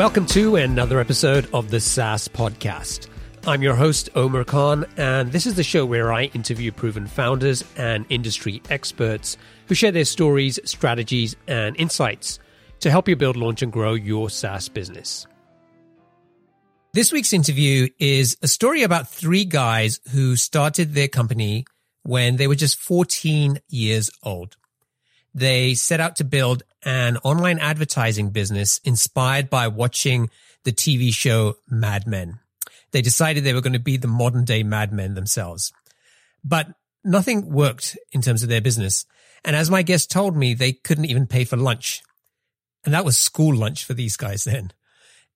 Welcome to another episode of the SaaS Podcast. I'm your host, Omer Khan, and this is the show where I interview proven founders and industry experts who share their stories, strategies, and insights to help you build, launch, and grow your SaaS business. This week's interview is a story about three guys who started their company when they were just 14 years old. They set out to build an online advertising business inspired by watching the TV show Mad Men. They decided they were going to be the modern day Mad Men themselves. But nothing worked in terms of their business. And as my guest told me, they couldn't even pay for lunch. And that was school lunch for these guys then.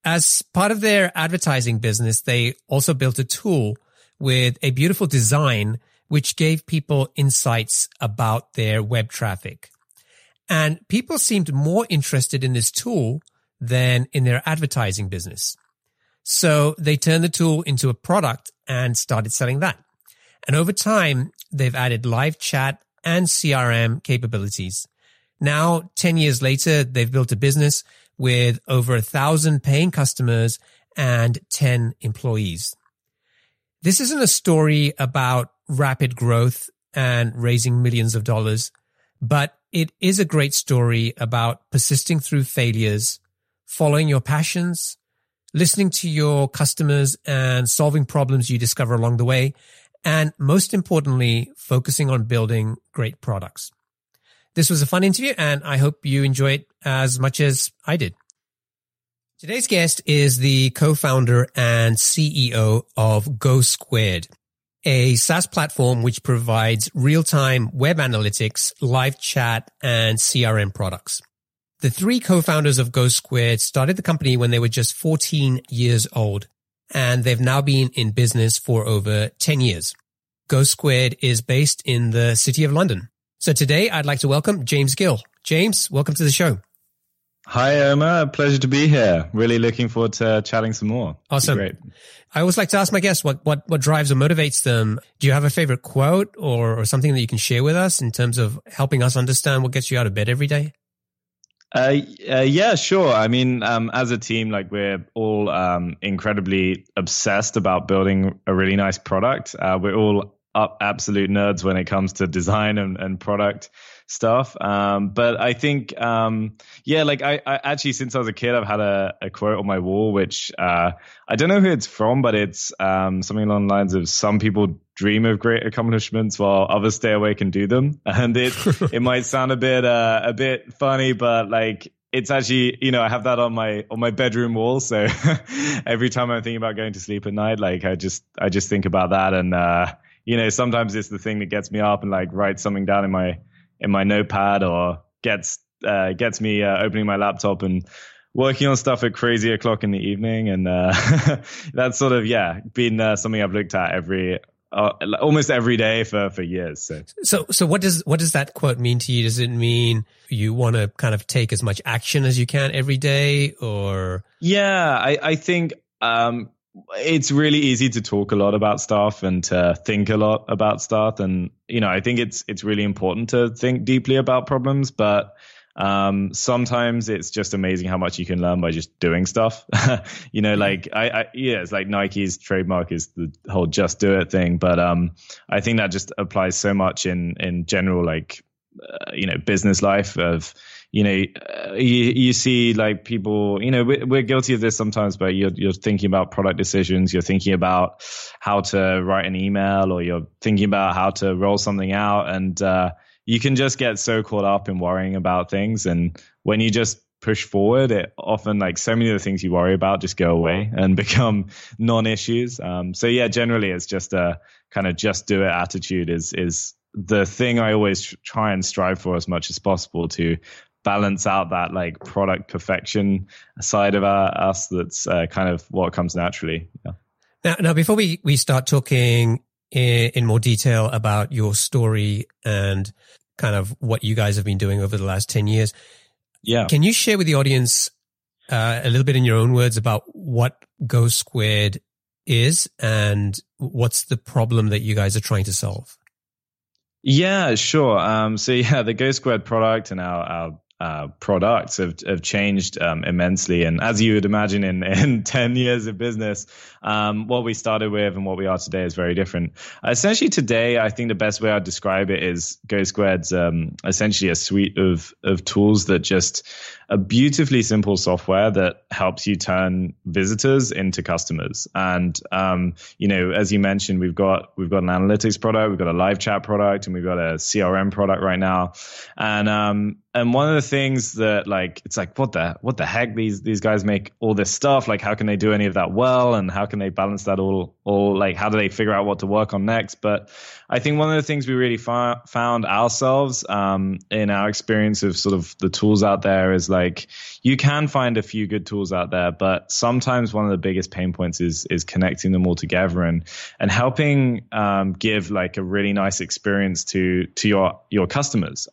As part of their advertising business, they also built a tool with a beautiful design which gave people insights about their web traffic. And people seemed more interested in this tool than in their advertising business. So they turned the tool into a product and started selling that. And over time, they've added live chat and CRM capabilities. Now, 10 years later, they've built a business with over 1,000 paying customers and 10 employees. This isn't a story about rapid growth and raising millions of dollars, but it is a great story about persisting through failures, following your passions, listening to your customers and solving problems you discover along the way, and most importantly, focusing on building great products. This was a fun interview, and I hope you enjoy it as much as I did. Today's guest is the co-founder and CEO of GoSquared, a SaaS platform which provides real-time web analytics, live chat, and CRM products. The three co-founders of GoSquared started the company when they were just 14 years old, and they've now been in business for over 10 years. GoSquared is based in the city of London. So today I'd like to welcome James Gill. James, welcome to the show. Hi, Omer. Pleasure to be here. Really looking forward to chatting some more. Awesome. Great. I always like to ask my guests what drives or motivates them. Do you have a favorite quote or something that you can share with us in terms of helping us understand what gets you out of bed every day? Yeah, sure. I mean, as a team, like we're all incredibly obsessed about building a really nice product. We're all absolute nerds when it comes to design and product stuff. But I think, I actually, since I was a kid, I've had a quote on my wall, which I don't know who it's from, but it's something along the lines of some people dream of great accomplishments while others stay awake and do them. And it might sound a bit funny, but like, it's actually, you know, I have that on my bedroom wall. So every time I'm thinking about going to sleep at night, like I just think about that. And, you know, sometimes it's the thing that gets me up and like write something down in my notepad, or gets me opening my laptop and working on stuff at crazy o'clock in the evening. And that's sort of, been something I've looked at almost every day for years. So what does that quote mean to you? Does it mean you want to kind of take as much action as you can every day, or? Yeah, I think, it's really easy to talk a lot about stuff and to think a lot about stuff. And, you know, I think it's really important to think deeply about problems, but sometimes it's just amazing how much you can learn by just doing stuff. You know, like it's like Nike's trademark is the whole just do it thing. But I think that just applies so much in general, like, you know, business life of, you know, you see like people, you know, we're guilty of this sometimes, but you're thinking about product decisions, you're thinking about how to write an email, or you're thinking about how to roll something out. And you can just get so caught up in worrying about things. And when you just push forward, it often, like, so many of the things you worry about just go away and become non-issues. So yeah, generally it's just a kind of just do it attitude is the thing I always try and strive for as much as possible, to balance out that like product perfection side of us. That's kind of what comes naturally. Yeah. Now, before we start talking in more detail about your story and kind of what you guys have been doing over the last 10 years, can you share with the audience a little bit in your own words about what GoSquared is and what's the problem that you guys are trying to solve? Yeah, sure. So the GoSquared product and our products have changed immensely. And as you would imagine, in 10 years of business, what we started with and what we are today is very different. Essentially today, I think the best way I'd describe it is GoSquared's essentially a suite of tools that just a beautifully simple software that helps you turn visitors into customers. And, you know, as you mentioned, we've got an analytics product, we've got a live chat product, and we've got a CRM product right now. And one of the things that what the heck, these guys make all this stuff, like how can they do any of that well, and how can they balance that all, like how do they figure out what to work on next? But I think one of the things we really found ourselves in our experience of sort of the tools out there is like you can find a few good tools out there, but sometimes one of the biggest pain points is connecting them all together and helping give like a really nice experience to your customers.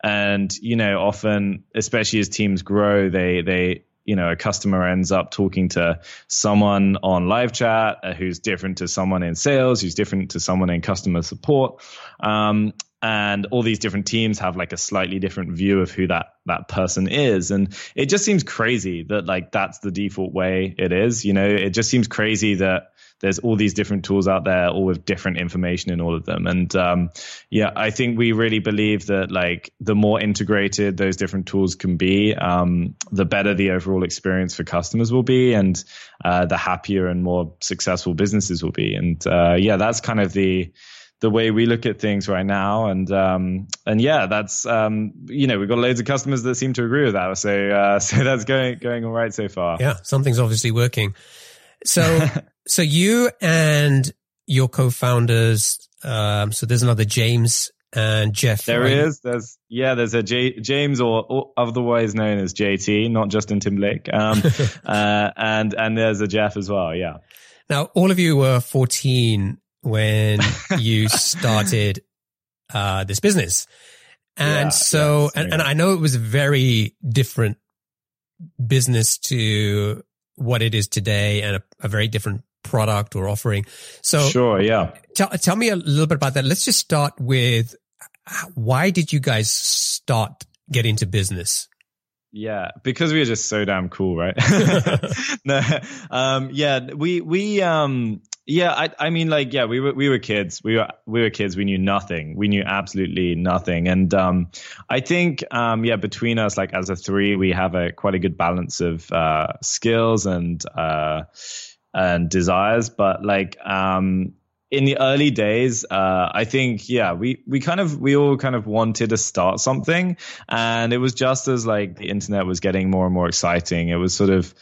And, you know, often, especially as teams grow, they you know, a customer ends up talking to someone on live chat who's different to someone in sales, who's different to someone in customer support. And all these different teams have like a slightly different view of who that person is. And it just seems crazy that like that's the default way it is. You know, it just seems crazy that there's all these different tools out there, all with different information in all of them. And I think we really believe that like the more integrated those different tools can be, the better the overall experience for customers will be, and the happier and more successful businesses will be. And that's kind of the way we look at things right now. And that's we've got loads of customers that seem to agree with that. So so that's going all right so far. Yeah, something's obviously working. So. So you and your co-founders, so there's another James and Geoff. There is. There's a James, or otherwise known as JT, not Justin Timberlake. And there's a Geoff as well. Yeah. Now, all of you were 14 when you started this business. And and I know it was a very different business to what it is today, and a very different product or offering. So sure, yeah. Tell me a little bit about that. Let's just start with, why did you guys get into business? Yeah, because we were just so damn cool, right? No. We were kids. We were kids. We knew nothing. We knew absolutely nothing. And I think between us, like as a three, we have quite a good balance of skills and desires. But like in the early days, I think we all kind of wanted to start something, and it was just as like the internet was getting more and more exciting. It was sort of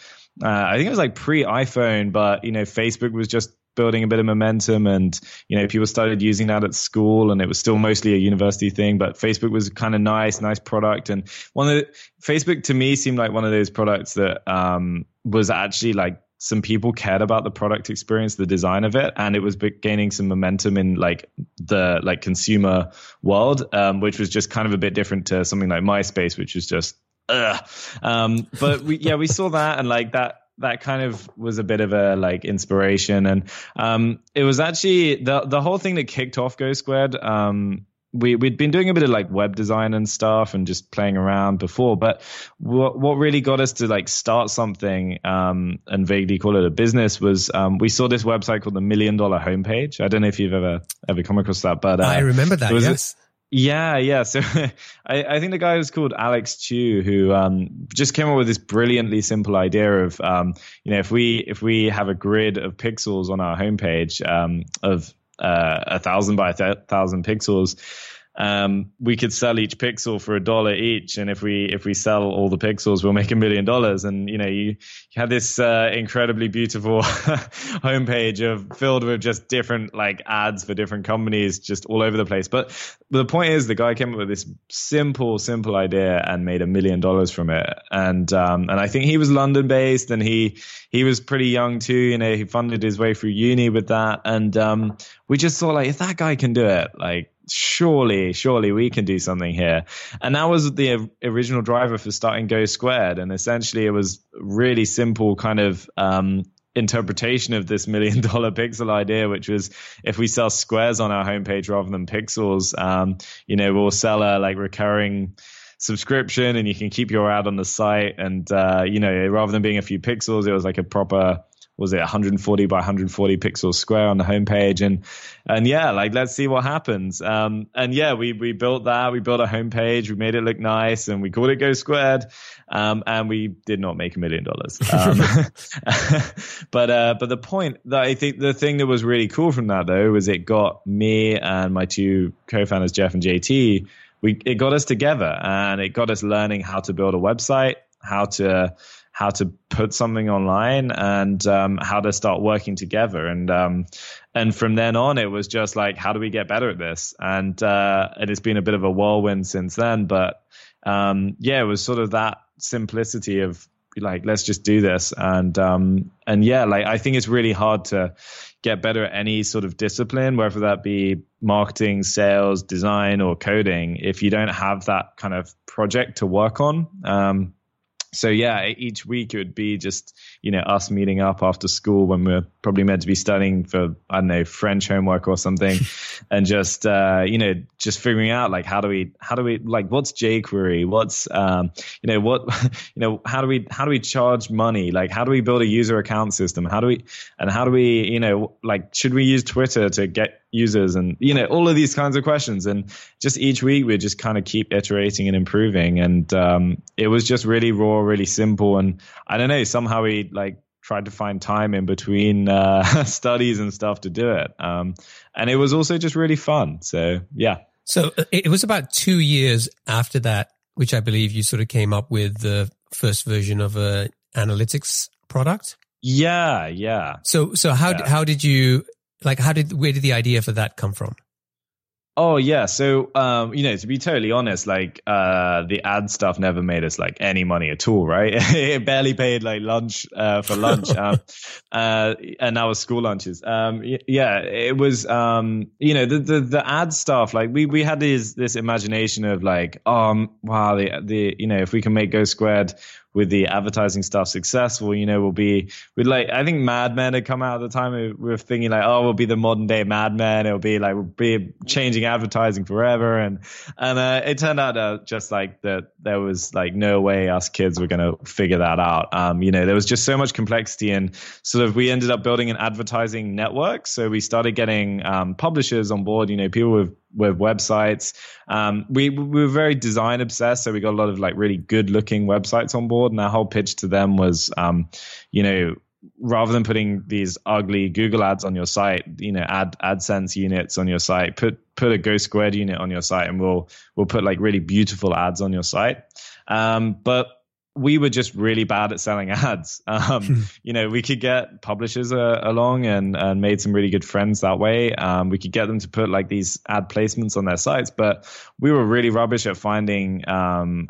I think it was like pre-iPhone, but you know, Facebook was just building a bit of momentum, and you know, people started using that at school, and it was still mostly a university thing, but Facebook was kind of nice product. And Facebook to me seemed like one of those products that was actually like some people cared about the product experience, the design of it, and it was gaining some momentum in like the like consumer world, which was just kind of a bit different to something like MySpace, which was just but we saw that, and like that kind of was a bit of a like inspiration. And it was actually the whole thing that kicked off GoSquared. We'd been doing a bit of like web design and stuff and just playing around before, but what really got us to like start something and vaguely call it a business was we saw this website called the Million Dollar Homepage. I don't know if you've ever come across that, but I remember that. Yes. So I think the guy was called Alex Chu, who just came up with this brilliantly simple idea of if we have a grid of pixels on our homepage of 1,000 by 1,000 pixels, we could sell each pixel for $1 each, and if we sell all the pixels, we'll make $1 million. And you know, you had this incredibly beautiful homepage filled with just different like ads for different companies just all over the place. But the point is, the guy came up with this simple idea and made $1 million from it. And and I think he was London based, and he was pretty young too. You know, he funded his way through uni with that. And we just thought, like, if that guy can do it, like, surely we can do something here. And that was the original driver for starting GoSquared. And essentially it was really simple kind of interpretation of this $1 million pixel idea, which was, if we sell squares on our homepage rather than pixels, we'll sell a like recurring subscription and you can keep your ad on the site. And, you know, rather than being a few pixels, it was like a proper, was it 140 by 140 pixel square on the homepage. And yeah, like, let's see what happens. And yeah, we built that, we built a homepage, we made it look nice and we called it GoSquared. And we did not make $1 million. But the point that I think the thing that was really cool from that though, was it got me and my two co-founders, Geoff and JT, it got us together and it got us learning how to build a website, how to put something online and how to start working together. And from then on, it was just like, how do we get better at this? And it's been a bit of a whirlwind since then. But yeah, it was sort of that simplicity of like, let's just do this. And yeah, like, I think it's really hard to get better at any sort of discipline, whether that be marketing, sales, design, or coding, if you don't have that kind of project to work on. So yeah, each week it would be just, you know, us meeting up after school when we're probably meant to be studying for, I don't know, French homework or something, and just, you know, just figuring out like, how do we like, what's jQuery? What's, how do we charge money? Like, how do we build a user account system? How do we, you know, like, should we use Twitter to get users? And, you know, all of these kinds of questions. And just each week we just kind of keep iterating and improving. And it was just really raw, really simple. And I don't know, somehow we like tried to find time in between studies and stuff to do it. And it was also just really fun. So, yeah. So it was about 2 years after that, which I believe you sort of came up with the first version of an analytics product. Yeah, yeah. So how did you... Like, where did the idea for that come from? Oh, yeah. So, you know, to be totally honest, like, the ad stuff never made us like any money at all, right? It barely paid like lunch, for lunch. And that was school lunches. Yeah, it was, you know, the ad stuff, like we had this imagination of like, wow, you know, if we can make GoSquared with the advertising stuff successful, you know, we'd like, I think Mad Men had come out at the time. We were thinking like, oh, we'll be the modern day Mad Men. It'll be like, we'll be changing advertising forever. And it turned out just like that there was like no way us kids were going to figure that out. You know, there was just so much complexity and sort of, we ended up building an advertising network. So we started getting publishers on board, you know, people with websites. We were very design obsessed. So we got a lot of like really good looking websites on board. And our whole pitch to them was, you know, rather than putting these ugly Google ads on your site, you know, add AdSense units on your site, put a GoSquared unit on your site, and we'll put like really beautiful ads on your site. But we were just really bad at selling ads. You know, we could get publishers along and made some really good friends that way. We could get them to put like these ad placements on their sites, but we were really rubbish at finding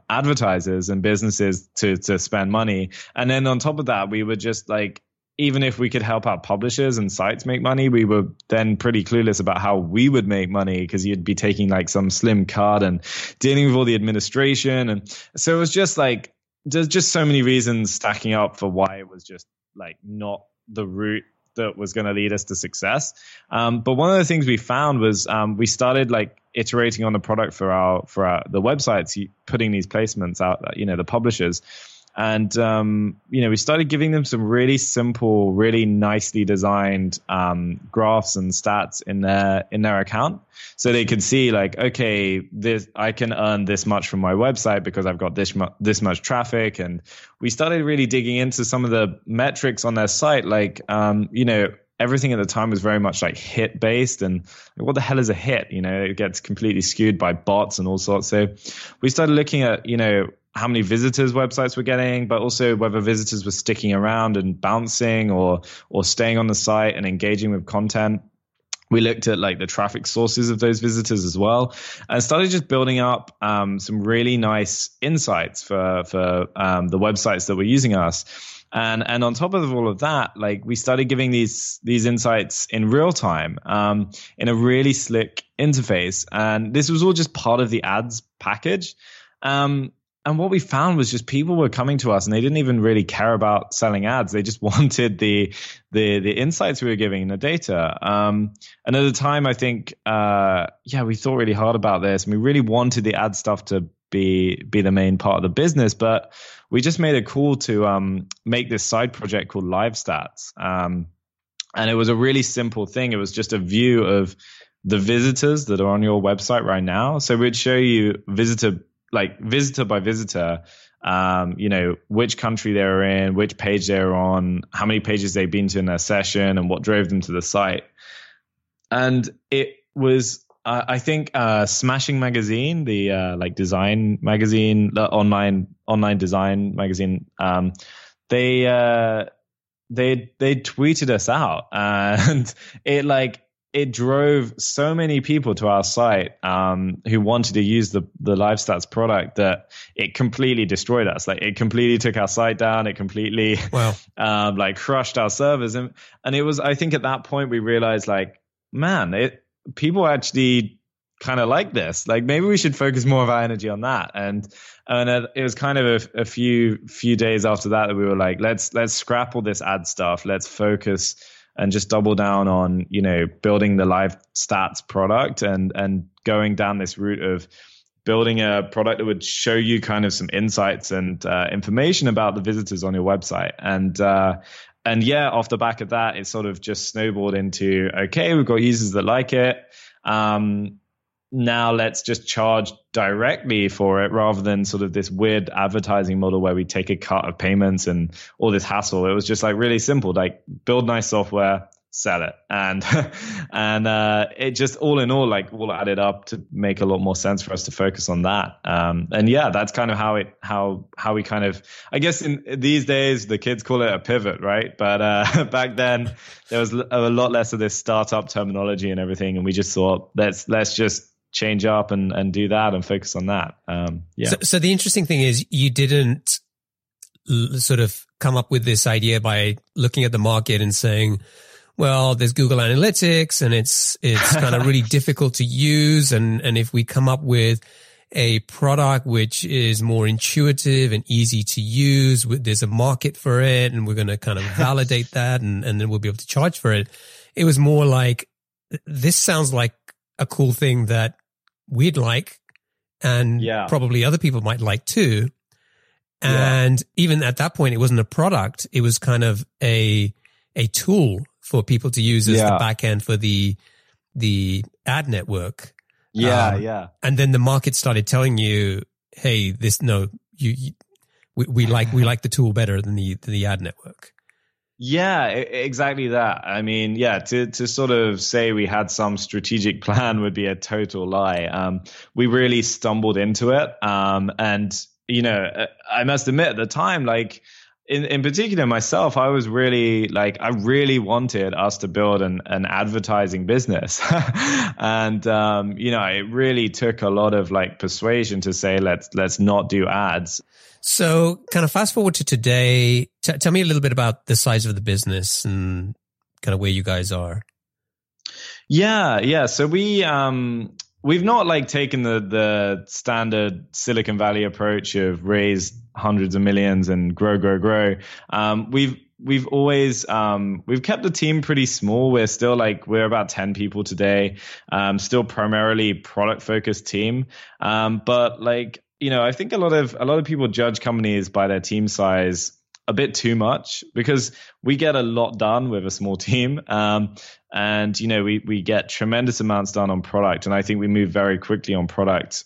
advertisers and businesses to spend money. And then on top of that, we were just like, even if we could help out publishers and sites make money, we were then pretty clueless about how we would make money, because you'd be taking like some slim cut and dealing with all the administration. And so it was just like, there's just so many reasons stacking up for why it was just like not the route that was going to lead us to success. But one of the things we found was we started like iterating on the product for the websites, putting these placements out, you know, the publishers. And, you know, we started giving them some really simple, really nicely designed graphs and stats in their account. So they could see like, okay, this, I can earn this much from my website because I've got this much traffic. And we started really digging into some of the metrics on their site. Like, you know, everything at the time was very much like hit based, and what the hell is a hit? You know, it gets completely skewed by bots and all sorts. So we started looking at, you know, how many visitors websites were getting, but also whether visitors were sticking around and bouncing or staying on the site and engaging with content. We looked at like the traffic sources of those visitors as well, and started just building up some really nice insights for the websites that were using us. And on top of all of that, like we started giving these insights in real time in a really slick interface. And this was all just part of the ads package. And what we found was just people were coming to us and they didn't even really care about selling ads. They just wanted the insights we were giving and the data. And at the time, I think, yeah, we thought really hard about this and we really wanted the ad stuff to be the main part of the business. But we just made a call to make this side project called Live Stats. And it was a really simple thing. It was just a view of the visitors that are on your website right now. So we'd show you visitor by visitor, which country they're in, which page they're on, how many pages they've been to in their session, and what drove them to the site. And it was, Smashing Magazine, the design magazine, the online design magazine. They tweeted us out, and it drove so many people to our site who wanted to use the Live Stats product that it completely destroyed us. Like, it completely took our site down. It completely crushed our servers. And it was, I think at that point we realized people actually kind of like this. Like, maybe we should focus more of our energy on that. And it was kind of a few days after that we were like, let's scrap all this ad stuff. Let's focus and just double down on, building the Live Stats product and going down this route of building a product that would show you kind of some insights and information about the visitors on your website. And off the back of that, it sort of just snowballed into, okay, we've got users that like it. Now let's just charge directly for it rather than sort of this weird advertising model where we take a cut of payments and all this hassle. It was just really simple, build nice software, sell it. And it just all added up to make a lot more sense for us to focus on that. That's kind of how we kind of, I guess in these days, the kids call it a pivot, right? But back then there was a lot less of this startup terminology and everything. And we just thought, let's just change up and do that and focus on that. So the interesting thing is you didn't sort of come up with this idea by looking at the market and saying, well, there's Google Analytics and it's kind of really difficult to use. And if we come up with a product which is more intuitive and easy to use, there's a market for it and we're going to kind of validate that and then we'll be able to charge for it. It was more like, this sounds like a cool thing that we'd like and probably other people might like too. And even at that point, it wasn't a product. It was kind of a tool for people to use as the back end for the ad network. And then the market started telling you, hey, we like the tool better than the ad network. Yeah, exactly that. I mean, to sort of say we had some strategic plan would be a total lie. We really stumbled into it. I must admit at the time, in particular myself, I was really I really wanted us to build an advertising business. It really took a lot of persuasion to say, let's not do ads. So kind of fast forward to today, tell me a little bit about the size of the business and kind of where you guys are. Yeah. So we, we've not taken the standard Silicon Valley approach of raise hundreds of millions and grow. We've always we've kept the team pretty small. We're still we're about 10 people today. Still primarily product focused team. I think a lot of people judge companies by their team size a bit too much, because we get a lot done with a small team. We get tremendous amounts done on product. And I think we move very quickly on product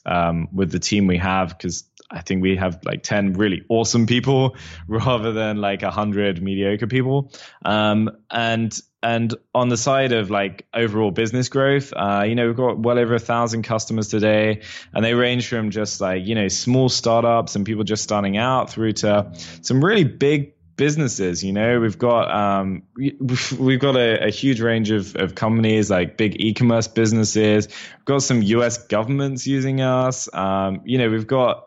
with the team we have, because I think we have 10 really awesome people rather than 100 mediocre people. And on the side of overall business growth, we've got well over 1,000 customers today, and they range from just small startups and people just starting out through to some really big businesses. We've got a huge range of companies, big e-commerce businesses. We've got some US governments using us. We've got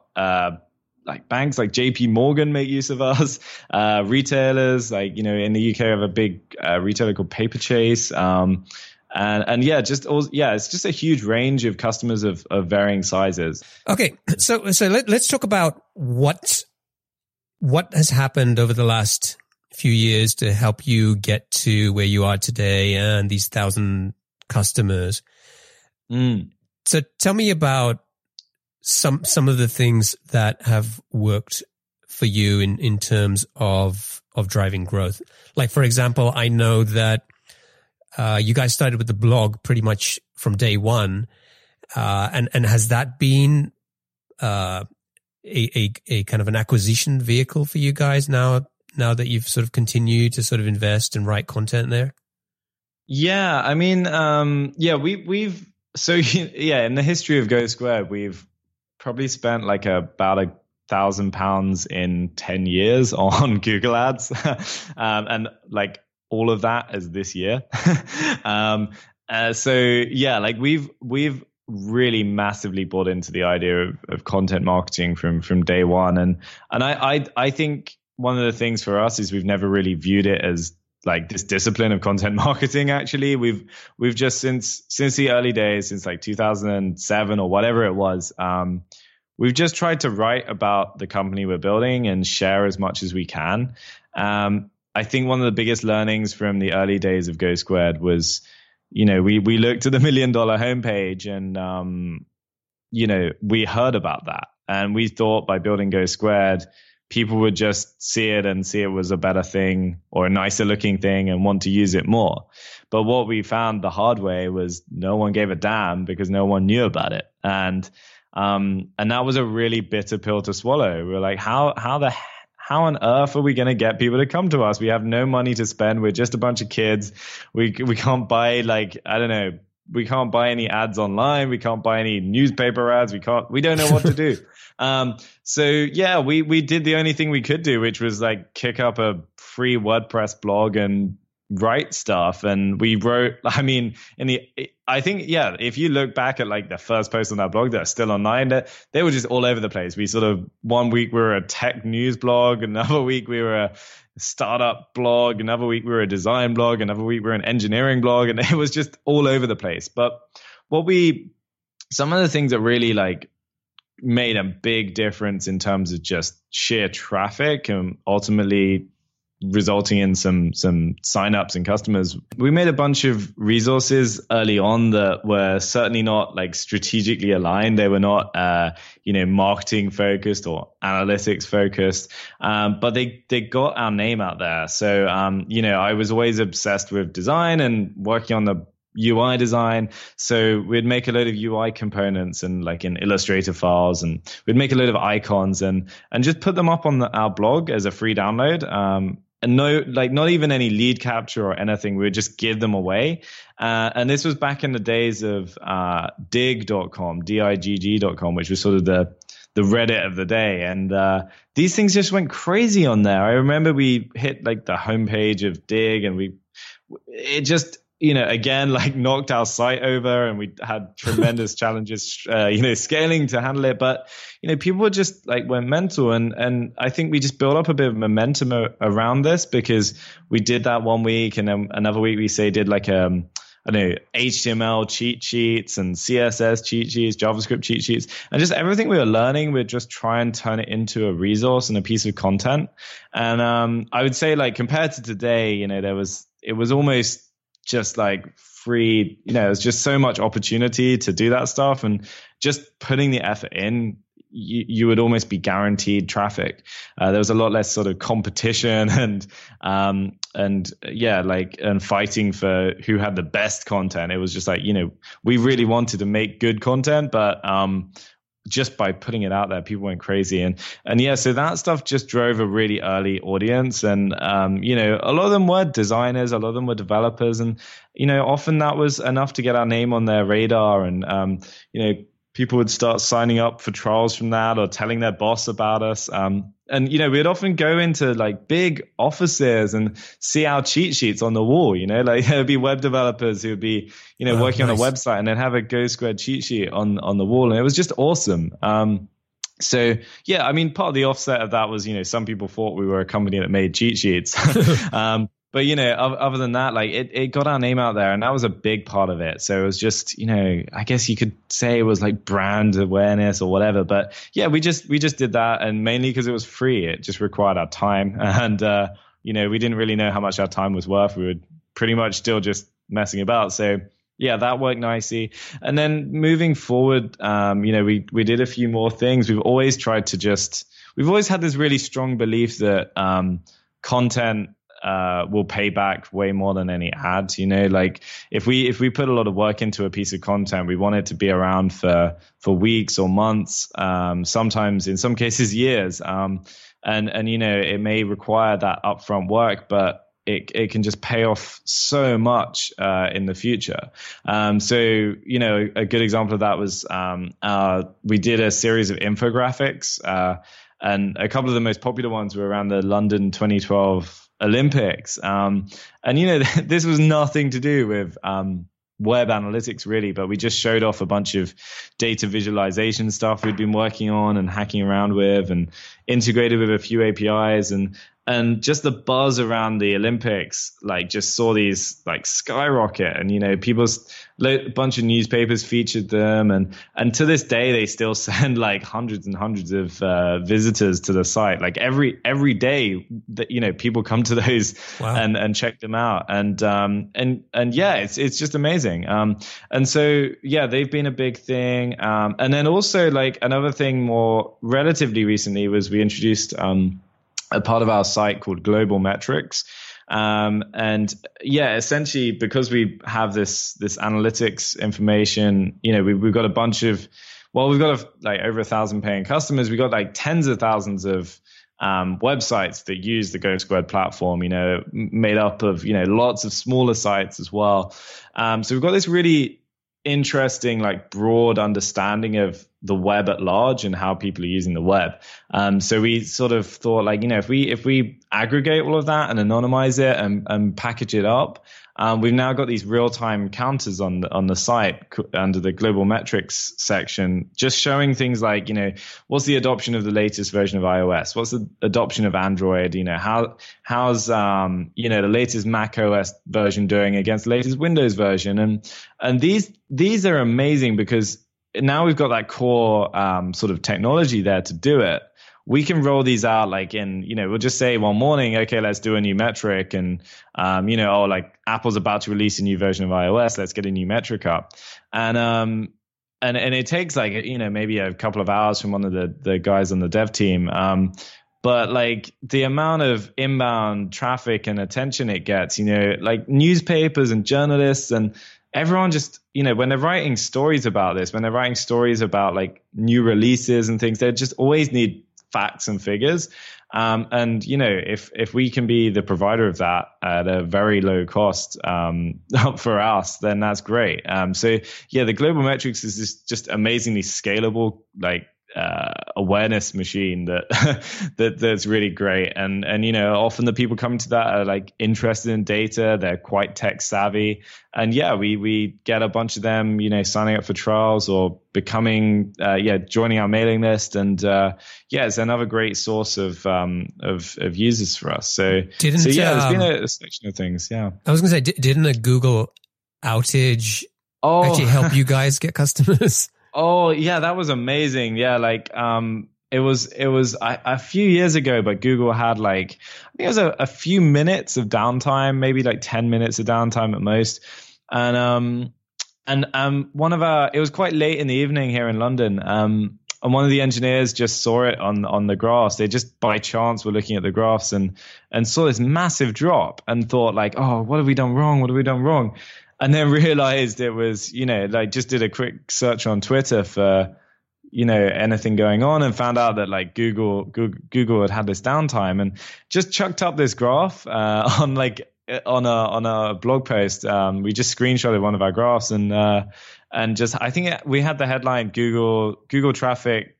banks like JP Morgan make use of us, retailers, in the UK have a big retailer called Paper Chase. It's just a huge range of customers of varying sizes. Okay. So let's talk about what has happened over the last few years to help you get to where you are today and these 1,000 customers. So tell me about some of the things that have worked for you in terms of driving growth? Like, for example, I know that you guys started with the blog pretty much from day one. And has that been a kind of an acquisition vehicle for you guys now that you've sort of continued to sort of invest and write content there? Yeah, I mean, we've in the history of GoSquared, we've probably spent like about £1,000 in 10 years on Google Ads. And like all of that is this year. We've really massively bought into the idea of content marketing from day one. And I think one of the things for us is we've never really viewed it as like this discipline of content marketing. Actually, we've just since the early days, since like 2007 or whatever it was, we've just tried to write about the company we're building and share as much as we can. I think one of the biggest learnings from the early days of GoSquared was, you know, we looked at the $1 Million homepage and, we heard about that. And we thought by building GoSquared, people would just see it and see it was a better thing or a nicer looking thing and want to use it more. But what we found the hard way was no one gave a damn because no one knew about it. And that was a really bitter pill to swallow. We were like, how on earth are we going to get people to come to us? We have no money to spend. We're just a bunch of kids. We can't buy we can't buy any ads online. We can't buy any newspaper ads. We don't know what to do. We did the only thing we could do, which was like kick up a free WordPress blog and write stuff. And we wrote, if you look back at like the first post on that blog that are still online, they were just all over the place. We sort of, one week we were a tech news blog, another week we were a startup blog, another week we were a design blog, another week we were an engineering blog, and it was just all over the place. But some of the things that really like made a big difference in terms of just sheer traffic and ultimately resulting in some signups and customers. We made a bunch of resources early on that were certainly not like strategically aligned. They were not, marketing focused or analytics focused. But they got our name out there. So, I was always obsessed with design and working on the UI design. So we'd make a load of UI components and like in Illustrator files, and we'd make a load of icons and just put them up on our blog as a free download. And no, like not even any lead capture or anything. We would just give them away. And this was back in the days of digg.com, digg.com, which was sort of the Reddit of the day. And these things just went crazy on there. I remember we hit like the homepage of Digg and it knocked our site over, and we had tremendous challenges, scaling to handle it. But, people were just like went mental. And I think we just built up a bit of momentum around this because we did that one week. And then another week we did HTML cheat sheets and CSS cheat sheets, JavaScript cheat sheets, and just everything we were learning, we'd just try and turn it into a resource and a piece of content. And I would say like compared to today, it was almost just like free, there's just so much opportunity to do that stuff, and just putting the effort in, you would almost be guaranteed traffic. There was a lot less sort of competition and fighting for who had the best content. It was just like, we really wanted to make good content, but just by putting it out there, people went crazy. So that stuff just drove a really early audience. And, a lot of them were designers, a lot of them were developers. And, often that was enough to get our name on their radar. And, people would start signing up for trials from that or telling their boss about us. We'd often go into like big offices and see our cheat sheets on the wall, there'd be web developers who would be, working on a website and then have a GoSquared cheat sheet on the wall. And it was just awesome. Part of the offset of that was, some people thought we were a company that made cheat sheets. But, other than that, like it got our name out there, and that was a big part of it. So it was just, I guess you could say it was like brand awareness or whatever. But yeah, we just did that, and mainly because it was free. It just required our time. And, we didn't really know how much our time was worth. We were pretty much still just messing about. So Yeah, that worked nicely. And then moving forward, we did a few more things. We've always had this really strong belief that content will pay back way more than any ads. If we put a lot of work into a piece of content, we want it to be around for weeks or months, sometimes in some cases years. And it may require that upfront work, but it can just pay off so much in the future. So a good example of that was we did a series of infographics, and a couple of the most popular ones were around the London 2012 Olympics. This was nothing to do with web analytics really, but we just showed off a bunch of data visualization stuff we'd been working on and hacking around with and integrated with a few APIs, and just the buzz around the Olympics, just saw these skyrocket, and a bunch of newspapers featured them, and to this day they still send hundreds and hundreds of visitors to the site. Every day that people come to those. Wow. and check them out, and yeah, it's just amazing. And so they've been a big thing. And then also another thing more relatively recently was we introduced a part of our site called Global Metrics. Essentially because we have this analytics information, we've got a bunch of, over 1,000 paying customers. We've got tens of thousands of websites that use the GoSquared platform, made up of, lots of smaller sites as well. So we've got this really interesting, broad understanding of the web at large and how people are using the web. So we sort of thought if we aggregate all of that and anonymize it and package it up, we've now got these real-time counters on the site under the global metrics section, just showing things what's the adoption of the latest version of iOS? What's the adoption of Android? How's the latest Mac OS version doing against the latest Windows version? And these are amazing because now we've got that core sort of technology there to do it. We can roll these out we'll just say one morning, okay, let's do a new metric. And, Apple's about to release a new version of iOS. Let's get a new metric up. And it takes maybe a couple of hours from one of the guys on the dev team. But the amount of inbound traffic and attention it gets, newspapers and journalists and everyone just, when they're writing stories about this, when they're writing stories about new releases and things, they just always need facts and figures. If we can be the provider of that at a very low cost for us, then that's great. The global metrics is just amazingly scalable, awareness machine that's really great. And often the people coming to that are interested in data. They're quite tech savvy. And yeah, we get a bunch of them, signing up for trials or becoming, joining our mailing list. And it's another great source of users for us. So there's been a section of things. Yeah. I was gonna say, didn't a Google outage actually help you guys get customers? Oh yeah, that was amazing. Yeah, it was a few years ago, but Google had I think it was a few minutes of downtime, maybe 10 minutes of downtime at most. And one of our, it was quite late in the evening here in London. And one of the engineers just saw it on the graphs. They just by chance were looking at the graphs and saw this massive drop and thought what have we done wrong? What have we done wrong? And then realized it was, just did a quick search on Twitter for, anything going on and found out that Google had this downtime and just chucked up this graph on a blog post. We just screenshotted one of our graphs and I think we had the headline Google traffic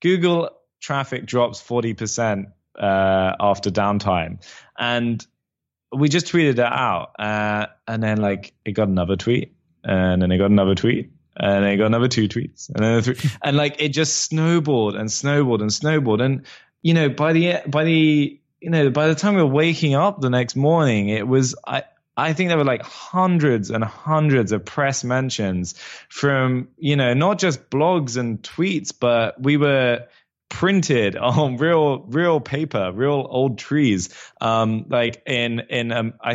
drops 40% after downtime, and we just tweeted it out, and then it got another tweet, and then it got another tweet, and then it got another two tweets, and then three, and it just snowballed and snowballed and snowballed, and by the time we were waking up the next morning, it was I think there were hundreds and hundreds of press mentions from not just blogs and tweets, but we were printed on real paper, real old trees. I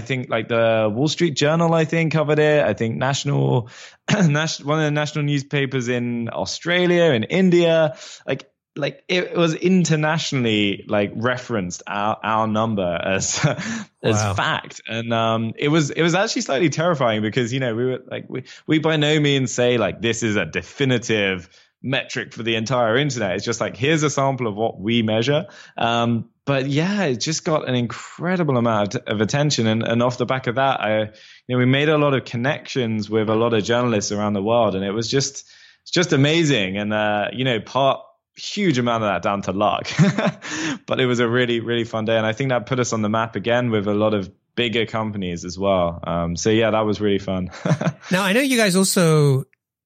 think like the Wall Street Journal, I think covered it. I think one of the national newspapers in Australia and India, like it was internationally like referenced our number as as fact. And it was actually slightly terrifying because, you know, we were like, we by no means say like this is a definitive metric for the entire internet. It's just like, here's a sample of what we measure. But yeah, it just got an incredible amount of attention. And off the back of that, we made a lot of connections with a lot of journalists around the world, and it was just amazing. And, huge amount of that down to luck, but it was a really, really fun day. And I think that put us on the map again with a lot of bigger companies as well. So yeah, that was really fun. Now, I know you guys also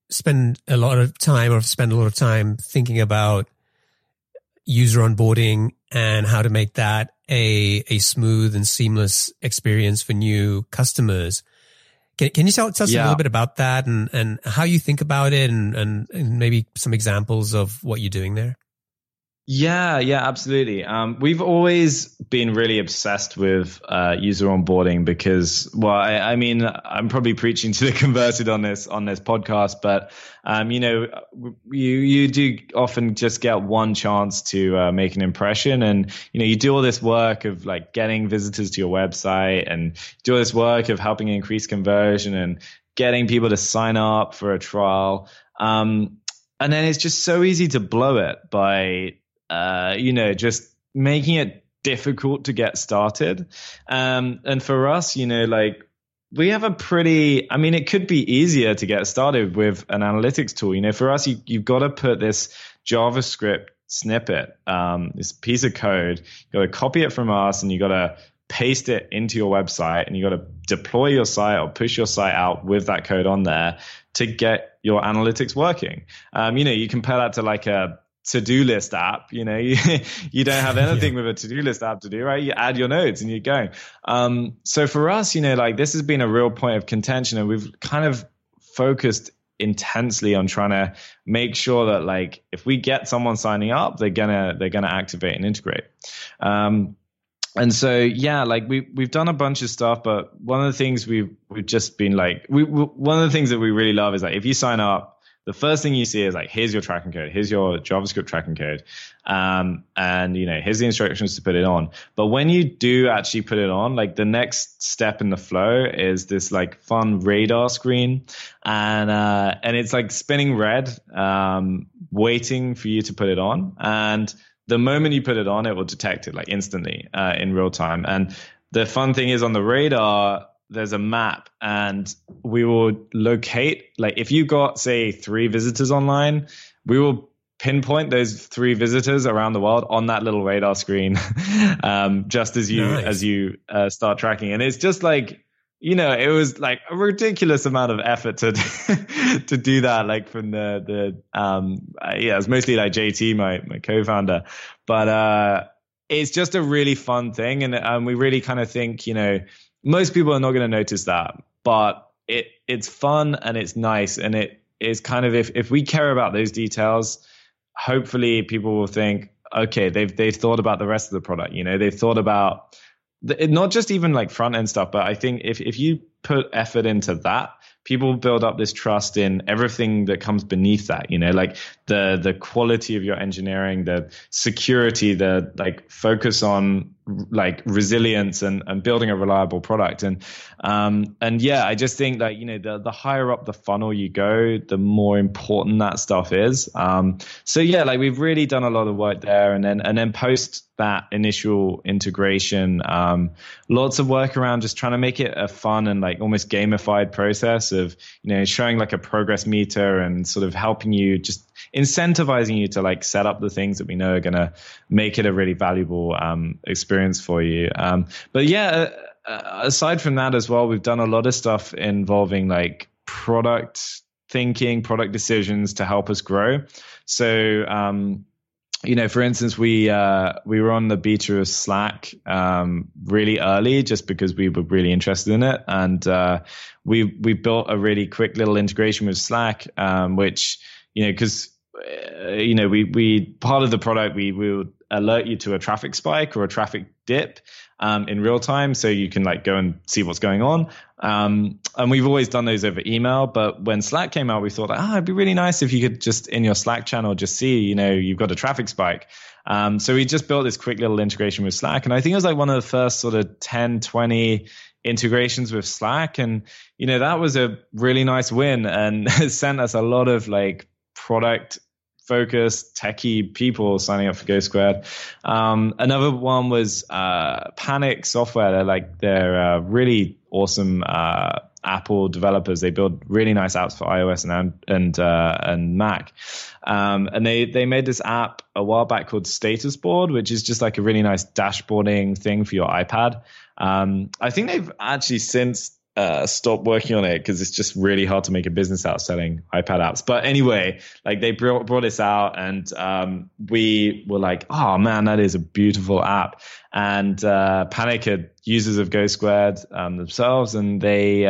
spend a lot of time thinking about user onboarding and how to make that a smooth and seamless experience for new customers. Can you tell us a little bit about that and how you think about it and maybe some examples of what you're doing there? Yeah, absolutely. We've always been really obsessed with user onboarding because, I'm probably preaching to the converted on this podcast, but you do often just get one chance to make an impression, and you do all this work of like getting visitors to your website and do all this work of helping increase conversion and getting people to sign up for a trial, and then it's just so easy to blow it by just making it difficult to get started. And for us, we have a it could be easier to get started with an analytics tool. For us, you've got to put this JavaScript snippet, this piece of code, you've got to copy it from us and you've got to paste it into your website, and you got to deploy your site or push your site out with that code on there to get your analytics working. You compare that to like a to-do list app. You don't have anything with a to-do list app to do, right? You add your nodes and you're going. So for us, this has been a real point of contention, and we've kind of focused intensely on trying to make sure that like if we get someone signing up, they're gonna activate and integrate. And so, yeah, like we've done a bunch of stuff, but one of the things we've just been like, one of the things that we really love is like, if you sign up, the first thing you see is like, here's your tracking code, here's your JavaScript tracking code. And here's the instructions to put it on. But when you do actually put it on, like the next step in the flow is this like fun radar screen. And it's like spinning red, waiting for you to put it on. And the moment you put it on, it will detect it like instantly in real time. And the fun thing is on the radar, there's a map, and we will locate, like if you got say 3 visitors online, we will pinpoint those 3 visitors around the world on that little radar screen, just as you Nice. As you start tracking. And it's just like, it was like a ridiculous amount of effort to do that. Like from it was mostly like JT, my co-founder, but it's just a really fun thing, and we really kind of think, most people are not going to notice that, but it's fun and it's nice, and it is kind of if we care about those details, hopefully people will think, okay, they've thought about the rest of the product, they've thought about. Not just even like front end stuff, but I think if you put effort into that, people build up this trust in everything that comes beneath that, like the quality of your engineering, the security, the like focus on like resilience and building a reliable product. And yeah, I just think that, the higher up the funnel you go, the more important that stuff is. So yeah, like we've really done a lot of work there, and then post that initial integration, lots of work around just trying to make it a fun and like almost gamified process of, showing like a progress meter and sort of helping you, just incentivizing you to like set up the things that we know are going to make it a really valuable experience for you. But yeah, aside from that as well, we've done a lot of stuff involving like product thinking, product decisions to help us grow. So, for instance, we were on the beta of Slack really early just because we were really interested in it, and we built a really quick little integration with Slack, which because you know, we part of the product, we will alert you to a traffic spike or a traffic dip in real time, so you can like go and see what's going on. And we've always done those over email, but when Slack came out, we thought, it'd be really nice if you could just in your Slack channel just see, you know, you've got a traffic spike. So we just built this quick little integration with Slack, and I think it was like one of the first sort of 10, 20 integrations with Slack, and you know, that was a really nice win and sent us a lot of like product focused techie people signing up for GoSquared. Another one was Panic Software. They're really awesome Apple developers. They build really nice apps for iOS and Mac. And they made this app a while back called Status Board, which is just like a really nice dashboarding thing for your iPad. I think they've actually since stopped working on it because it's just really hard to make a business out selling iPad apps. But anyway, like they brought this out, and we were like, oh man, that is a beautiful app. And Panic are users of GoSquared themselves, and they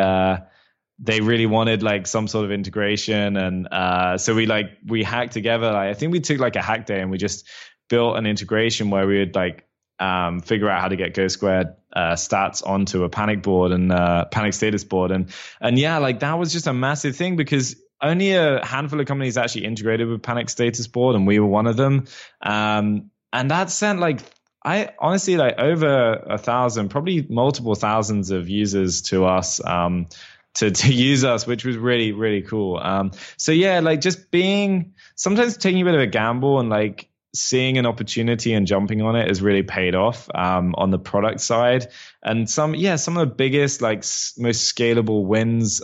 really wanted like some sort of integration. And so we hacked together. I think we took like a hack day, and we just built an integration where we would like figure out how to get GoSquared stats onto a Panic board and Panic Status Board, and yeah, like that was just a massive thing because only a handful of companies actually integrated with Panic Status Board, and we were one of them. And that sent like, I honestly, like over 1,000, probably multiple thousands of users to us, to use us, which was really, really cool. So yeah, like just being, sometimes taking a bit of a gamble and like seeing an opportunity and jumping on it has really paid off on the product side. And some of the biggest, like most scalable wins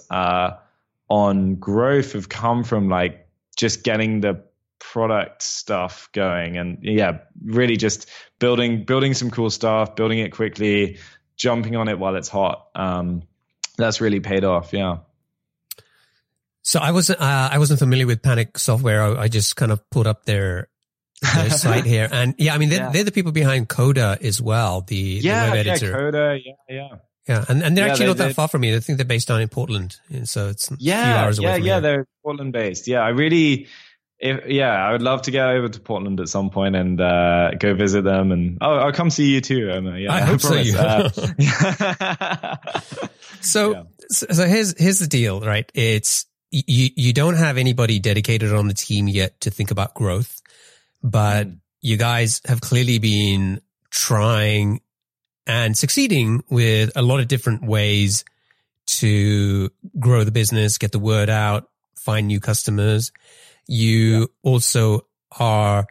on growth have come from like just getting the product stuff going, and yeah, really just building some cool stuff, building it quickly, jumping on it while it's hot. That's really paid off. Yeah. So I wasn't familiar with Panic Software. I just kind of pulled up their site here, and yeah, I mean they're the people behind Coda as well, the web editor. Coda, yeah, and they're actually not that far from me. I think they're based down in Portland, and so it's a few hours away. From here. They're Portland based. Yeah, I would love to get over to Portland at some point and go visit them, and I'll come see you too, Omer. Yeah, I hope so. So here's the deal, right? It's you don't have anybody dedicated on the team yet to think about growth. But you guys have clearly been trying and succeeding with a lot of different ways to grow the business, get the word out, find new customers. You also are,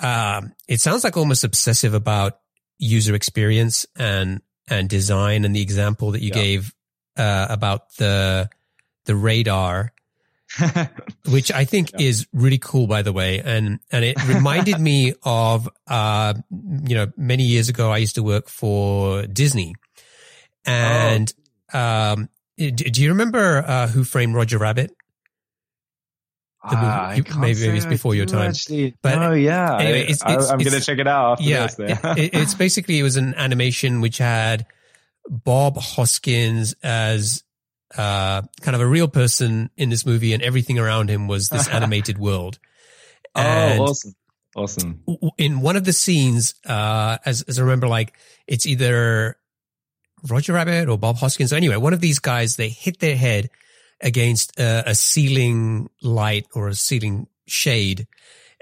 it sounds like almost obsessive about user experience and design, and the example that you gave about the radar. Which I think is really cool, by the way. And it reminded me of, many years ago, I used to work for Disney. And, do you remember, Who Framed Roger Rabbit? Maybe it's before your time. Actually, but anyway, I'm going to check it out after this. It's basically, it was an animation which had Bob Hoskins as kind of a real person in this movie, and everything around him was this animated world. And awesome. In one of the scenes, as I remember, like it's either Roger Rabbit or Bob Hoskins. Anyway, one of these guys, they hit their head against a ceiling light or a ceiling shade.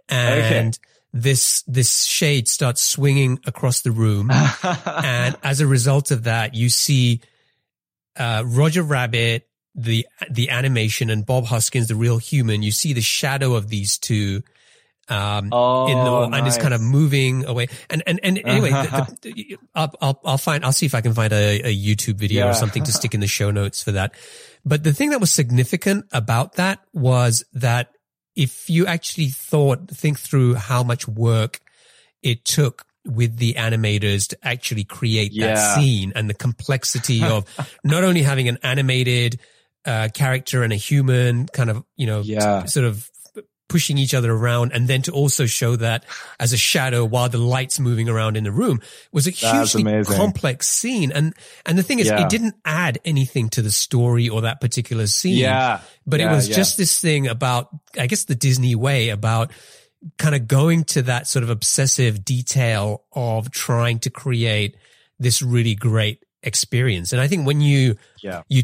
And this shade starts swinging across the room. And as a result of that, you see Roger Rabbit, the animation, and Bob Hoskins, the real human. You see the shadow of these two, and it's kind of moving away. And anyway, I'll see if I can find a YouTube video or something to stick in the show notes for that. But the thing that was significant about that was that if you actually think through how much work it took with the animators to actually create that scene, and the complexity of not only having an animated character and a human kind of, sort of pushing each other around, and then to also show that as a shadow while the light's moving around in the room was a hugely complex scene. And the thing is, it didn't add anything to the story or that particular scene. But it was just this thing about, I guess, the Disney way about kind of going to that sort of obsessive detail of trying to create this really great experience. And I think when you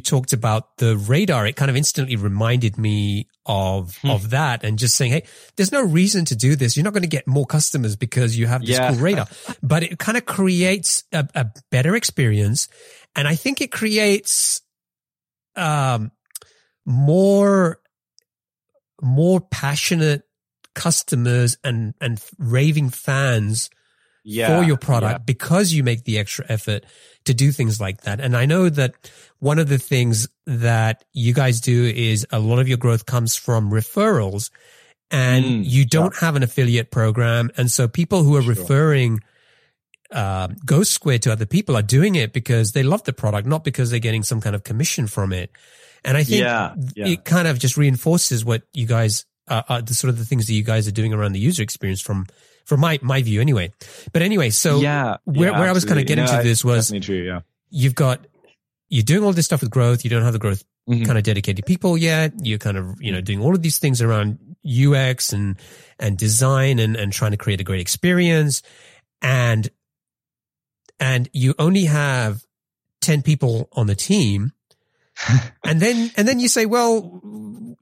talked about the radar, it kind of instantly reminded me of that, and just saying, hey, there's no reason to do this. You're not going to get more customers because you have this cool radar, but it kind of creates a better experience. And I think it creates, more passionate customers and raving fans for your product because you make the extra effort to do things like that. And I know that one of the things that you guys do is a lot of your growth comes from referrals, and you don't have an affiliate program. And so people who are referring GoSquared to other people are doing it because they love the product, not because they're getting some kind of commission from it. And I think it kind of just reinforces what you guys are the sort of the things that you guys are doing around the user experience from my view anyway. But anyway, so where I was kind of getting to this was you're doing all this stuff with growth. You don't have the growth kind of dedicated people yet. You're kind of, doing all of these things around UX and design and trying to create a great experience. And you only have 10 people on the team. And then you say, well,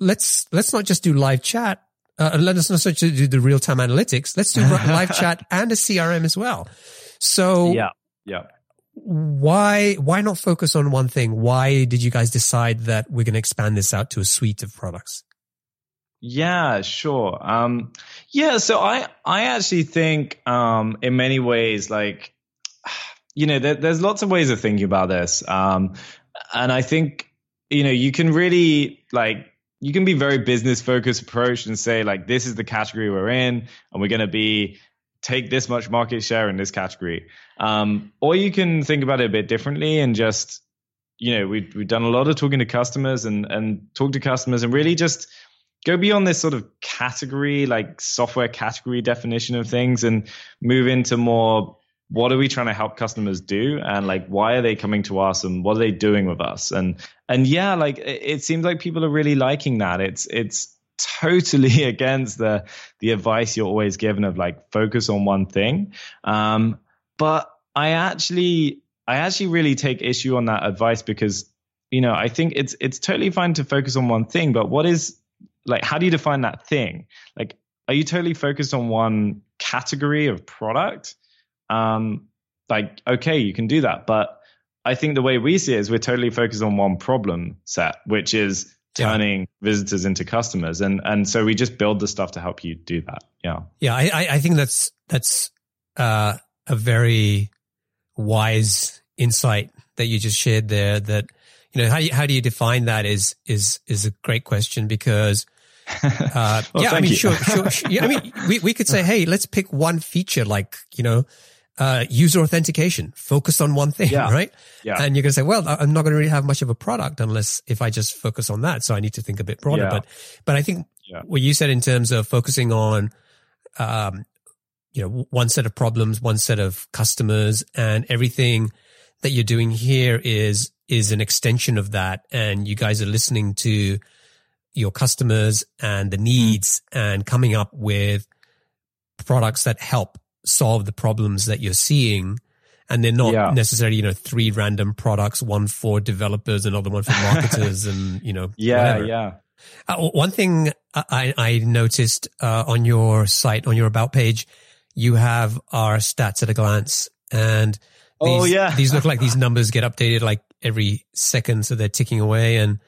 let's not just do live chat. Let us not do the real-time analytics. Let's do live chat and a CRM as well. So why not focus on one thing? Why did you guys decide that we're going to expand this out to a suite of products? Yeah, sure. So I actually think in many ways, like, there's lots of ways of thinking about this. And I think, you can really you can be very business focused approach and say this is the category we're in and we're going to take this much market share in this category. Or you can think about it a bit differently and just, we've done a lot of talking to customers and talk to customers and really just go beyond this sort of category, software category definition of things, and move into more, what are we trying to help customers do? And why are they coming to us, and what are they doing with us? And it seems like people are really liking that. It's totally against the advice you're always given of focus on one thing. But I actually really take issue on that advice because, I think it's totally fine to focus on one thing, but what is how do you define that thing? Are you totally focused on one category of product? Okay, you can do that. But I think the way we see it is we're totally focused on one problem set, which is turning visitors into customers. And so we just build the stuff to help you do that. Yeah. Yeah. I think that's a very wise insight that you just shared there, that, how do you define that is a great question, because sure. Yeah, we could say, hey, let's pick one feature, user authentication, focus on one thing, right? Yeah. And you're going to say, well, I'm not going to really have much of a product unless if I just focus on that. So I need to think a bit broader. Yeah. But I think what you said in terms of focusing on, one set of problems, one set of customers, and everything that you're doing here is an extension of that. And you guys are listening to your customers and the needs and coming up with products that help solve the problems that you're seeing, and they're not necessarily, 3 random products, one for developers, another one for marketers, and whatever. One thing I noticed on your site, on your about page, you have our stats at a glance, and these look like these numbers get updated every second, so they're ticking away, and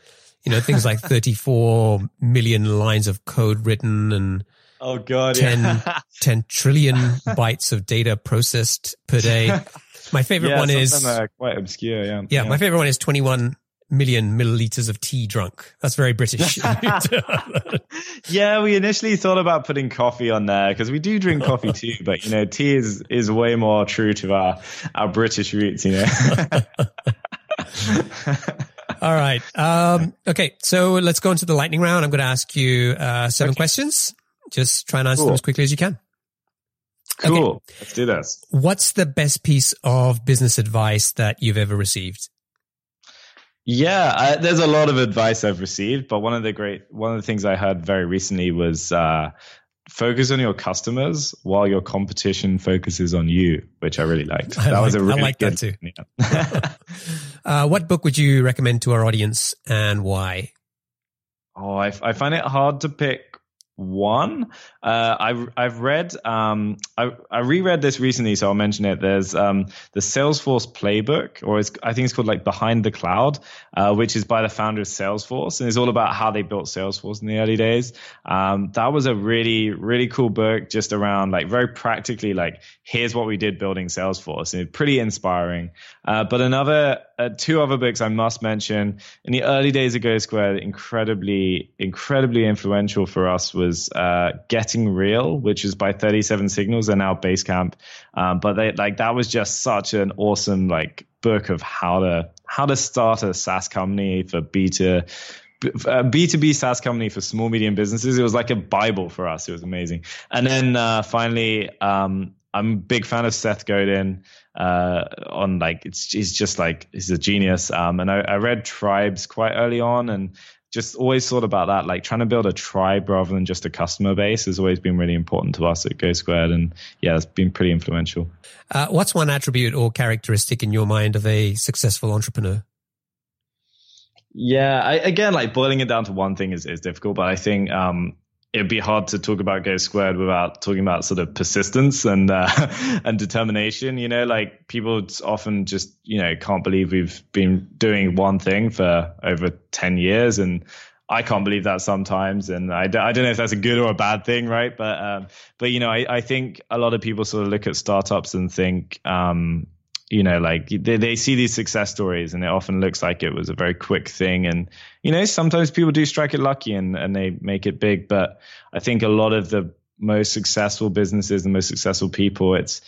things like 34 million lines of code written, and 10 trillion bytes of data processed per day. My favorite one is quite obscure. Yeah, my favorite one is 21 million milliliters of tea drunk. That's very British. Yeah, we initially thought about putting coffee on there because we do drink coffee too, but tea is way more true to our British roots. All right. Okay, so let's go into the lightning round. I'm going to ask you 7 questions. just try and answer them as quickly as you can. Cool. Okay. Let's do this. What's the best piece of business advice that you've ever received? Yeah, there's a lot of advice I've received, but one of the things I heard very recently was focus on your customers while your competition focuses on you, which I really liked. I really liked that too. Yeah. What book would you recommend to our audience and why? Oh, I find it hard to pick one. I reread this recently, so I'll mention it. There's the Salesforce Playbook, or I think it's called like Behind the Cloud, which is by the founder of Salesforce, and it's all about how they built Salesforce in the early days. That was a really, really cool book, just around like very practically, like here's what we did building Salesforce, and pretty inspiring. But another two other books I must mention in the early days of GoSquared, incredibly influential for us, was Getting Real, which is by 37 Signals and now Basecamp. But they that was just such an awesome book of how to start a SaaS company for B2B SaaS company for small medium businesses. It was like a Bible for us. It was amazing. And then finally, I'm a big fan of Seth Godin. He's a genius. And I read Tribes quite early on, and just always thought about that, like trying to build a tribe rather than just a customer base has always been really important to us at GoSquared. And yeah, it's been pretty influential. What's one attribute or characteristic in your mind of a successful entrepreneur? Yeah, again, boiling it down to one thing is difficult, but I think, it'd be hard to talk about GoSquared without talking about sort of persistence and determination. You know, like people often just, can't believe we've been doing one thing for over 10 years. And I can't believe that sometimes. And I don't know if that's a good or a bad thing, right? But I think a lot of people sort of look at startups and think, they see these success stories and it often looks like it was a very quick thing. And, sometimes people do strike it lucky and they make it big. But I think a lot of the most successful businesses, the most successful people, it's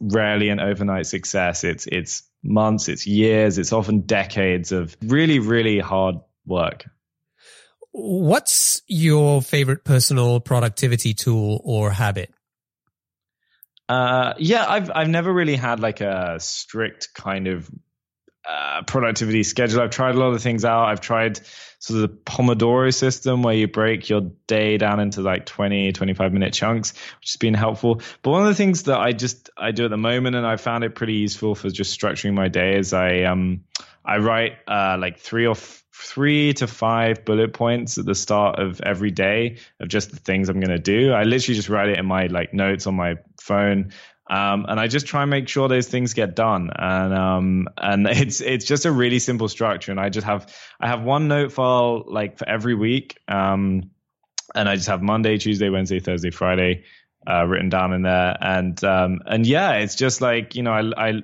rarely an overnight success. It's months, it's years, it's often decades of really, really hard work. What's your favorite personal productivity tool or habit? I've never really had a strict kind of productivity schedule. I've tried a lot of things out. I've tried sort of the Pomodoro system where you break your day down into 20, 25-minute chunks, which has been helpful. But one of the things that I do at the moment, and I found it pretty useful for just structuring my day, is I write 3 to 5 bullet points at the start of every day of just the things I'm going to do. I literally just write it in my notes on my phone. And I just try and make sure those things get done. And it's just a really simple structure. And I have one note file for every week. And I just have Monday, Tuesday, Wednesday, Thursday, Friday, written down in there. And yeah, it's just I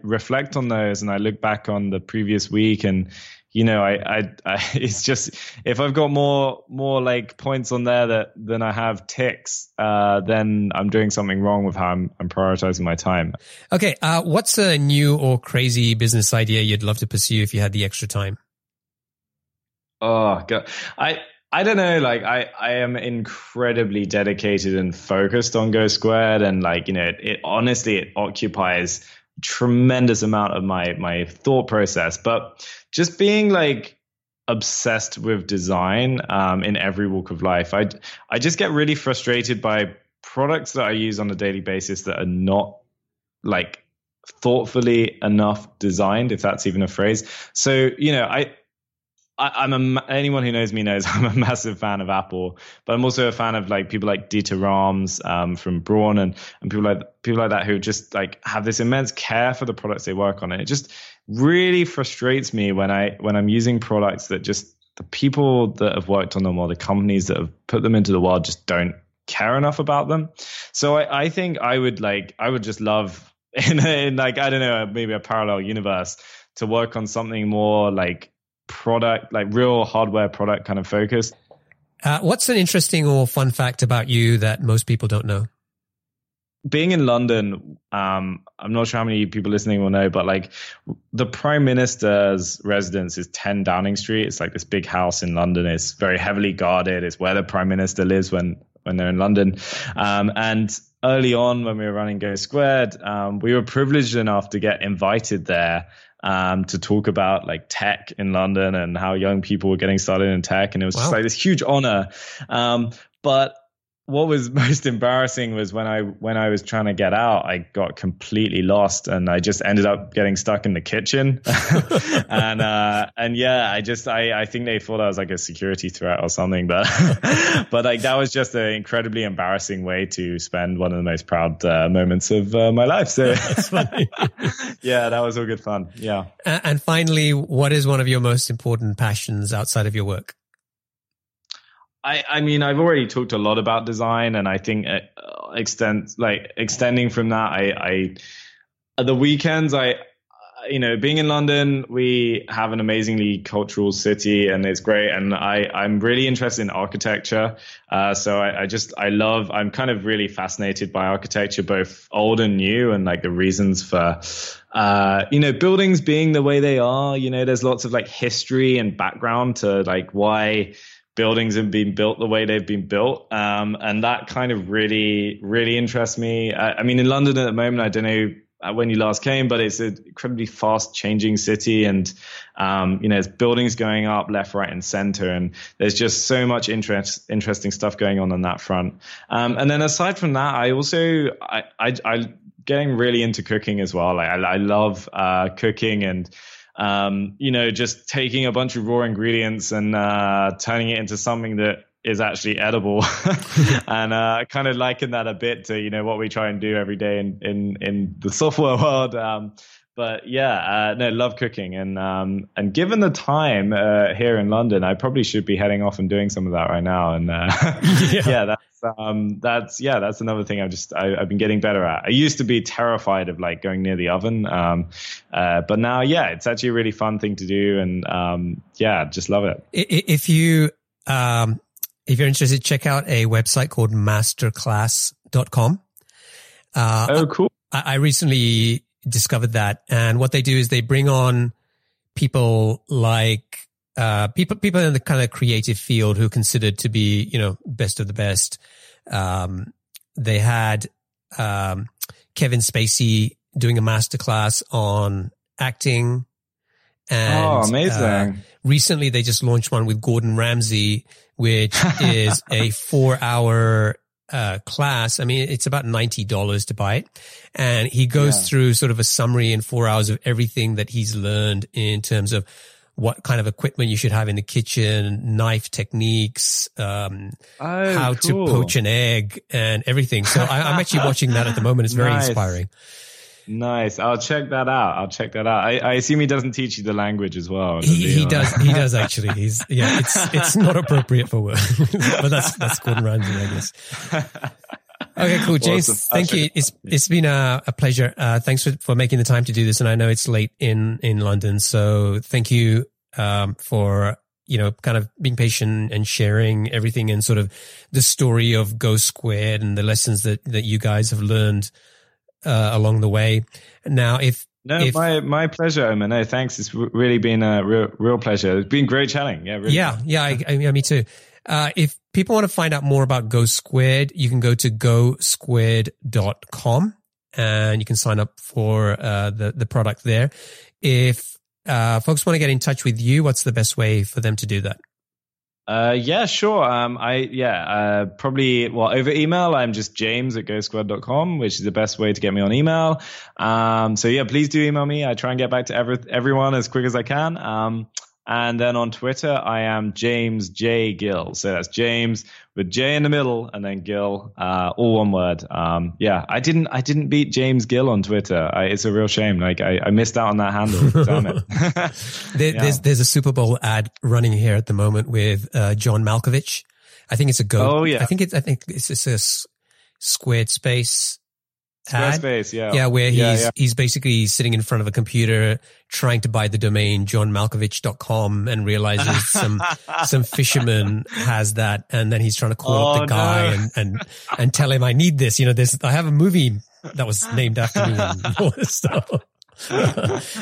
reflect on those and I look back on the previous week and, it's just, if I've got more points on there than I have ticks, then I'm doing something wrong with how I'm prioritizing my time. Okay. What's a new or crazy business idea you'd love to pursue if you had the extra time? Oh God. I don't know. I am incredibly dedicated and focused on GoSquared, and it honestly, it occupies tremendous amount of my thought process, but just being obsessed with design in every walk of life. I just get really frustrated by products that I use on a daily basis that are not thoughtfully enough designed, if that's even a phrase. So, anyone who knows me knows I'm a massive fan of Apple, but I'm also a fan of people like Dieter Rams from Braun and people like that who just have this immense care for the products they work on. And it just really frustrates me when I'm using products that just the people that have worked on them or the companies that have put them into the world just don't care enough about them. So I think I would just love in I don't know, maybe a parallel universe, to work on something more product, real hardware product kind of focus. What's an interesting or fun fact about you that most people don't know? Being in London, I'm not sure how many people listening will know, but the Prime Minister's residence is 10 Downing Street. It's this big house in London. It's very heavily guarded. It's where the Prime Minister lives when when they're in London. And early on when we were running GoSquared, we were privileged enough to get invited there to talk about like tech in London and how young people were getting started in tech. And it was just like this huge honor. But what was most embarrassing was when I was trying to get out, I got completely lost and I just ended up getting stuck in the kitchen. And yeah, I think they thought I was like a security threat or something, but, but like that was just an incredibly embarrassing way to spend one of the most proud moments of my life. So yeah, that was all good fun. Yeah. And finally, what is one of your most important passions outside of your work? I mean, I've already talked a lot about design, and I think extending from that, I the weekends, being in London, we have an amazingly cultural city, and it's great. And I'm really interested in architecture. I'm kind of really fascinated by architecture, both old and new, and like the reasons for, buildings being the way they are. You know, there's lots of like history and background to like why buildings have been built the way they've been built. And that kind of really, really interests me. I mean, in London at the moment, I don't know when you last came, but it's an incredibly fast changing city. And, there's buildings going up left, right, and center. And there's just so much interesting stuff going on that front. And then aside from that, I'm getting really into cooking as well. Like I love cooking and, just taking a bunch of raw ingredients and turning it into something that is actually edible. And I kind of liken that a bit to, what we try and do every day in the software world. But yeah, love cooking. And given the time here in London, I probably should be heading off and doing some of that right now. And that's another thing I've been getting better at. I used to be terrified of like going near the oven. But now, it's actually a really fun thing to do. And just love it. If you're interested, check out a website called masterclass.com. Oh, cool. I recently discovered that. And what they do is they bring on people like, people in the kind of creative field who are considered to be, best of the best. They had Kevin Spacey doing a masterclass on acting. And, amazing. Recently, they just launched one with Gordon Ramsay, which is a 4-hour class. I mean, it's about $90 to buy it. And he goes through sort of a summary in 4 hours of everything that he's learned in terms of what kind of equipment you should have in the kitchen, knife techniques, how to poach an egg and everything. So I'm actually watching that at the moment. It's very inspiring. Nice. I'll check that out. I assume he doesn't teach you the language as well. He does. He does actually. It's not appropriate for work, but that's Gordon Ramsay, I guess. Okay, cool. James, awesome. Thank you. It's been a pleasure. Thanks for making the time to do this. And I know it's late in London. So thank you, for, kind of being patient and sharing everything and sort of the story of GoSquared and the lessons that you guys have learned, along the way. Now, my pleasure, Omer. No, thanks. It's really been a real pleasure. It's been great chatting. Yeah. Really. Yeah. I me too. If people want to find out more about GoSquared, you can go to GoSquared.com and you can sign up for the product there. If folks want to get in touch with you, what's the best way for them to do that? Yeah, sure. Over email, I'm just james@GoSquared.com, which is the best way to get me on email. Please do email me. I try and get back to everyone as quick as I can. And then on Twitter, I am James J. Gill. So that's James with J in the middle and then Gill, all one word. I didn't beat James Gill on Twitter. It's a real shame. Like I missed out on that handle. Damn it. There's a Super Bowl ad running here at the moment with John Malkovich. I think it's a go. Oh yeah. I think it's a squared space. Squarespace, yeah, where he's basically sitting in front of a computer trying to buy the domain johnmalkovich.com and realizes some fisherman has that, and then he's trying to call up the guy and tell him I need this. I have a movie that was named after me.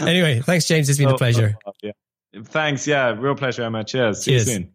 Anyway, thanks, James. It's been a pleasure. Thanks. Real pleasure, Emma. Cheers. See you soon.